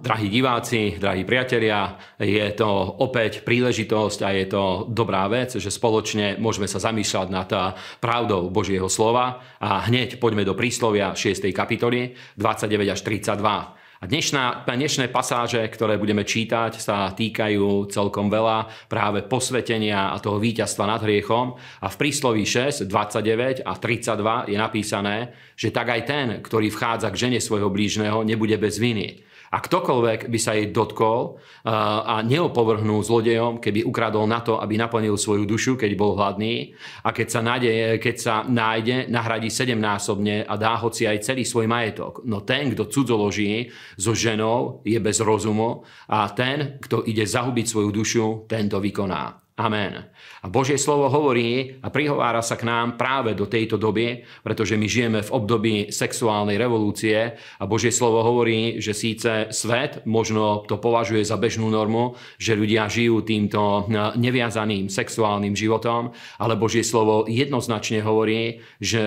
Drahí diváci, drahí priatelia, je to opäť príležitosť a je to dobrá vec, že spoločne môžeme sa zamýšľať nad pravdou Božieho slova a hneď poďme do príslovia 6. kapitoly 29 až 32. A dnešné pasáže, ktoré budeme čítať, sa týkajú celkom veľa práve posvetenia a toho víťazstva nad hriechom. A v prísloví 6, 29 a 32 je napísané, že tak aj ten, ktorý vchádza k žene svojho blížneho, nebude bez viny. A ktokoľvek by sa jej dotkol a neopovrhnul zlodejom, keby ukradol na to, aby naplnil svoju dušu, keď bol hladný, a keď sa nájde, nahradí 7-násobne a dá hoci aj celý svoj majetok. No ten, kto cudzoloží so ženou, je bez rozumu a ten, kto ide zahubiť svoju dušu, ten to vykoná. Amen. A Božie slovo hovorí a prihovára sa k nám práve do tejto doby, pretože my žijeme v období sexuálnej revolúcie a Božie slovo hovorí, že síce svet možno to považuje za bežnú normu, že ľudia žijú týmto neviazaným sexuálnym životom, ale Božie slovo jednoznačne hovorí, že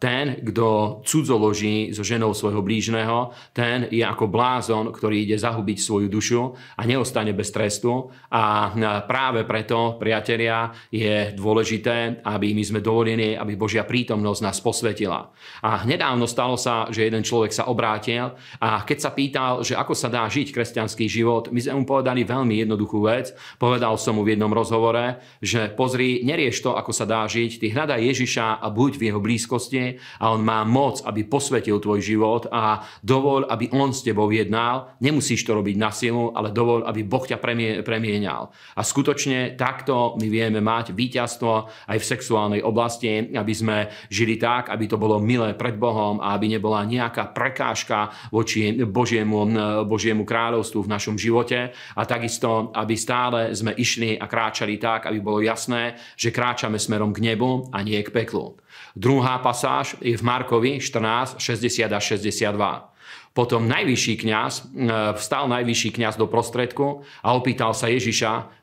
ten, kto cudzoloží so ženou svojho blížneho, ten je ako blázon, ktorý ide zahubiť svoju dušu a neostane bez trestu. A práve preto, priatelia, je dôležité, aby my sme dovolili, aby Božia prítomnosť nás posvetila. A nedávno stalo sa, že jeden človek sa obrátil a keď sa pýtal, že ako sa dá žiť kresťanský život, my sme mu povedali veľmi jednoduchú vec. Povedal som mu v jednom rozhovore, že pozri, nerieš to, ako sa dá žiť, ty hľadaj Ježiša a buď v jeho blízkosti a on má moc, aby posvetil tvoj život a dovol, aby on s tebou jednal. Nemusíš to robiť na silu, ale dovol, aby Boh ťa premienial. A skutočne takto my vieme mať víťazstvo aj v sexuálnej oblasti, aby sme žili tak, aby to bolo milé pred Bohom a aby nebola nejaká prekážka voči Božiemu kráľovstvu v našom živote a takisto, aby stále sme išli a kráčali tak, aby bolo jasné, že kráčame smerom k nebu a nie k peklu. Druhá pasáž je v Markovi 14, 60 až 62. Potom vstal najvyšší kňaz do prostredku a opýtal sa Ježiša,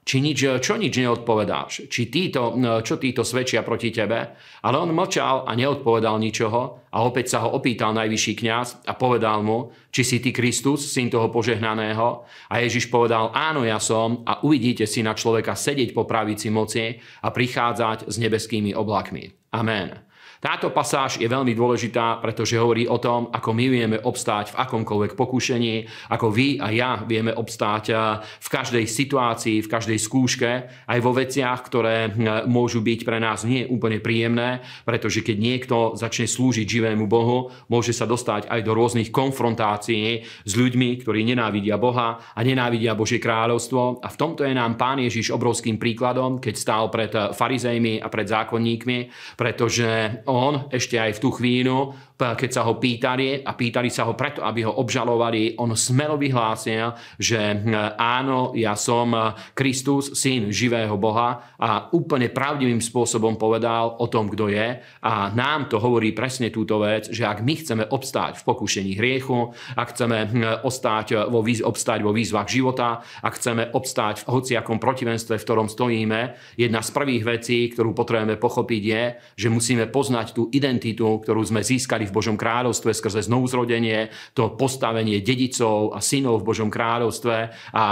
čo nič neodpovedáš, čo títo svedčia proti tebe. Ale on mlčal a neodpovedal ničoho a opäť sa ho opýtal najvyšší kňaz a povedal mu, či si ty Kristus, syn toho požehnaného. A Ježiš povedal, áno, ja som a uvidíte si na človeka sedieť po pravici moci a prichádzať s nebeskými oblakmi. Amen. Táto pasáž je veľmi dôležitá, pretože hovorí o tom, ako my vieme obstáť v akomkoľvek pokušení, ako vy a ja vieme obstáť v každej situácii, v každej skúške, aj vo veciach, ktoré môžu byť pre nás nie úplne príjemné, pretože keď niekto začne slúžiť živému Bohu, môže sa dostať aj do rôznych konfrontácií s ľuďmi, ktorí nenávidia Boha a nenávidia Božie kráľovstvo. A v tomto je nám Pán Ježiš obrovským príkladom, keď stál pred farizejmi a pred zákonníkmi, pretože on ešte aj v tú chvíľu, keď sa ho pýtali sa ho preto, aby ho obžalovali, on smelo vyhlásil, že áno, ja som Kristus, syn živého Boha a úplne pravdivým spôsobom povedal o tom, kto je. A nám to hovorí presne túto vec, že ak my chceme obstáť v pokušení hriechu, ak chceme obstáť vo výzvach života, ak chceme obstáť v hociakom protivenstve, v ktorom stojíme, jedna z prvých vecí, ktorú potrebujeme pochopiť je, že musíme poznať tú identitu, ktorú sme získali v Božom kráľovstve skrze znovuzrodenie, to postavenie dedicov a synov v Božom kráľovstve a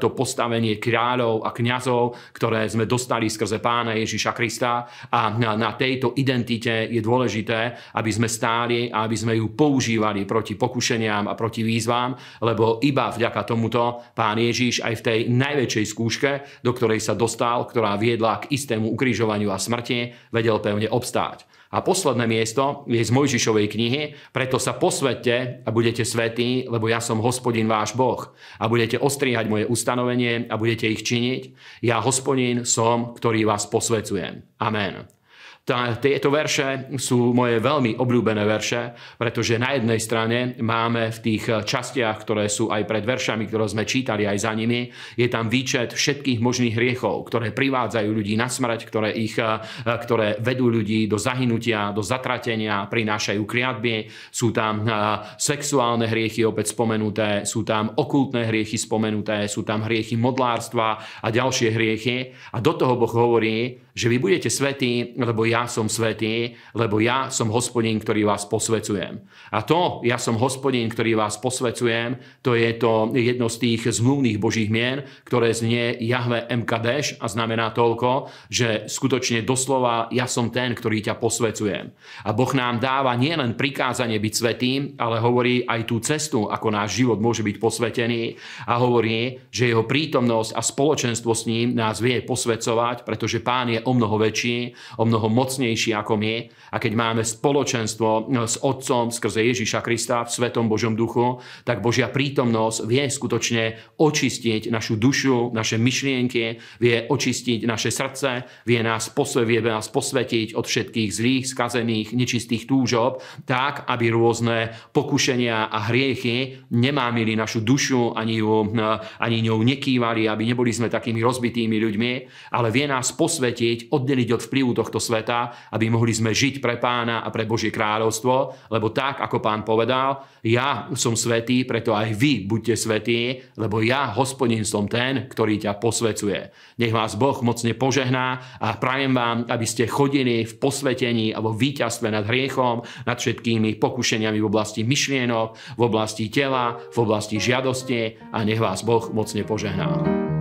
to postavenie kráľov a kňazov, ktoré sme dostali skrze Pána Ježiša Krista. A na tejto identite je dôležité, aby sme stáli a aby sme ju používali proti pokušeniam a proti výzvám, lebo iba vďaka tomuto Pán Ježiš aj v tej najväčšej skúške, do ktorej sa dostal, ktorá viedla k istému ukrižovaniu a smrti, vedel pevne obstáť. A posledné miesto je z Mojžišovej knihy, preto sa posvedte a budete svätí, lebo ja som Hospodin váš Boh a budete ostríhať moje ustanovenie a budete ich činiť. Ja Hospodin som, ktorý vás posväcujem. Amen. Tieto verše sú moje veľmi obľúbené verše, pretože na jednej strane máme v tých častiach, ktoré sú aj pred veršami, ktoré sme čítali aj za nimi, je tam výčet všetkých možných hriechov, ktoré privádzajú ľudí na smrť, ktoré vedú ľudí do zahynutia, do zatratenia, prinášajú kliatby. Sú tam sexuálne hriechy opäť spomenuté, sú tam okultné hriechy spomenuté, sú tam hriechy modlárstva a ďalšie hriechy. A do toho Boh hovorí, že vy budete svätí, lebo ja som svätý, lebo ja som Hospodin, ktorý vás posväcujem. A to, ja som Hospodin, ktorý vás posväcujem, to je to jedno z tých zmluvných božích mien, ktoré znie Jahve Mkadeš a znamená toľko, že skutočne doslova ja som ten, ktorý ťa posväcujem. A Boh nám dáva nielen prikázanie byť svätým, ale hovorí aj tú cestu, ako náš život môže byť posvätený a hovorí, že jeho prítomnosť a spoločenstvo s ním nás vie posväcovať, pretože Pán je omnoho väčší, omnoho mocnejší ako my. A keď máme spoločenstvo s Otcom skrze Ježiša Krista v Svetom Božom duchu, tak Božia prítomnosť vie skutočne očistiť našu dušu, naše myšlienky, vie očistiť naše srdce, vie nás posvetiť od všetkých zlých, skazených, nečistých túžob, tak, aby rôzne pokušenia a hriechy nemámili našu dušu, ani ňou nekývali, aby neboli sme takými rozbitými ľuďmi, ale vie nás posvetiť, oddeliť od vplyvu tohto sveta, aby mohli sme žiť pre Pána a pre Božie kráľovstvo, lebo tak, ako Pán povedal, ja som svätý, preto aj vy buďte svätí, lebo ja, Hospodin, som ten, ktorý ťa posvecuje. Nech vás Boh mocne požehná a prajem vám, aby ste chodili v posvetení a vo víťazstve nad hriechom, nad všetkými pokušeniami v oblasti myšlienok, v oblasti tela, v oblasti žiadosti a nech vás Boh mocne požehná.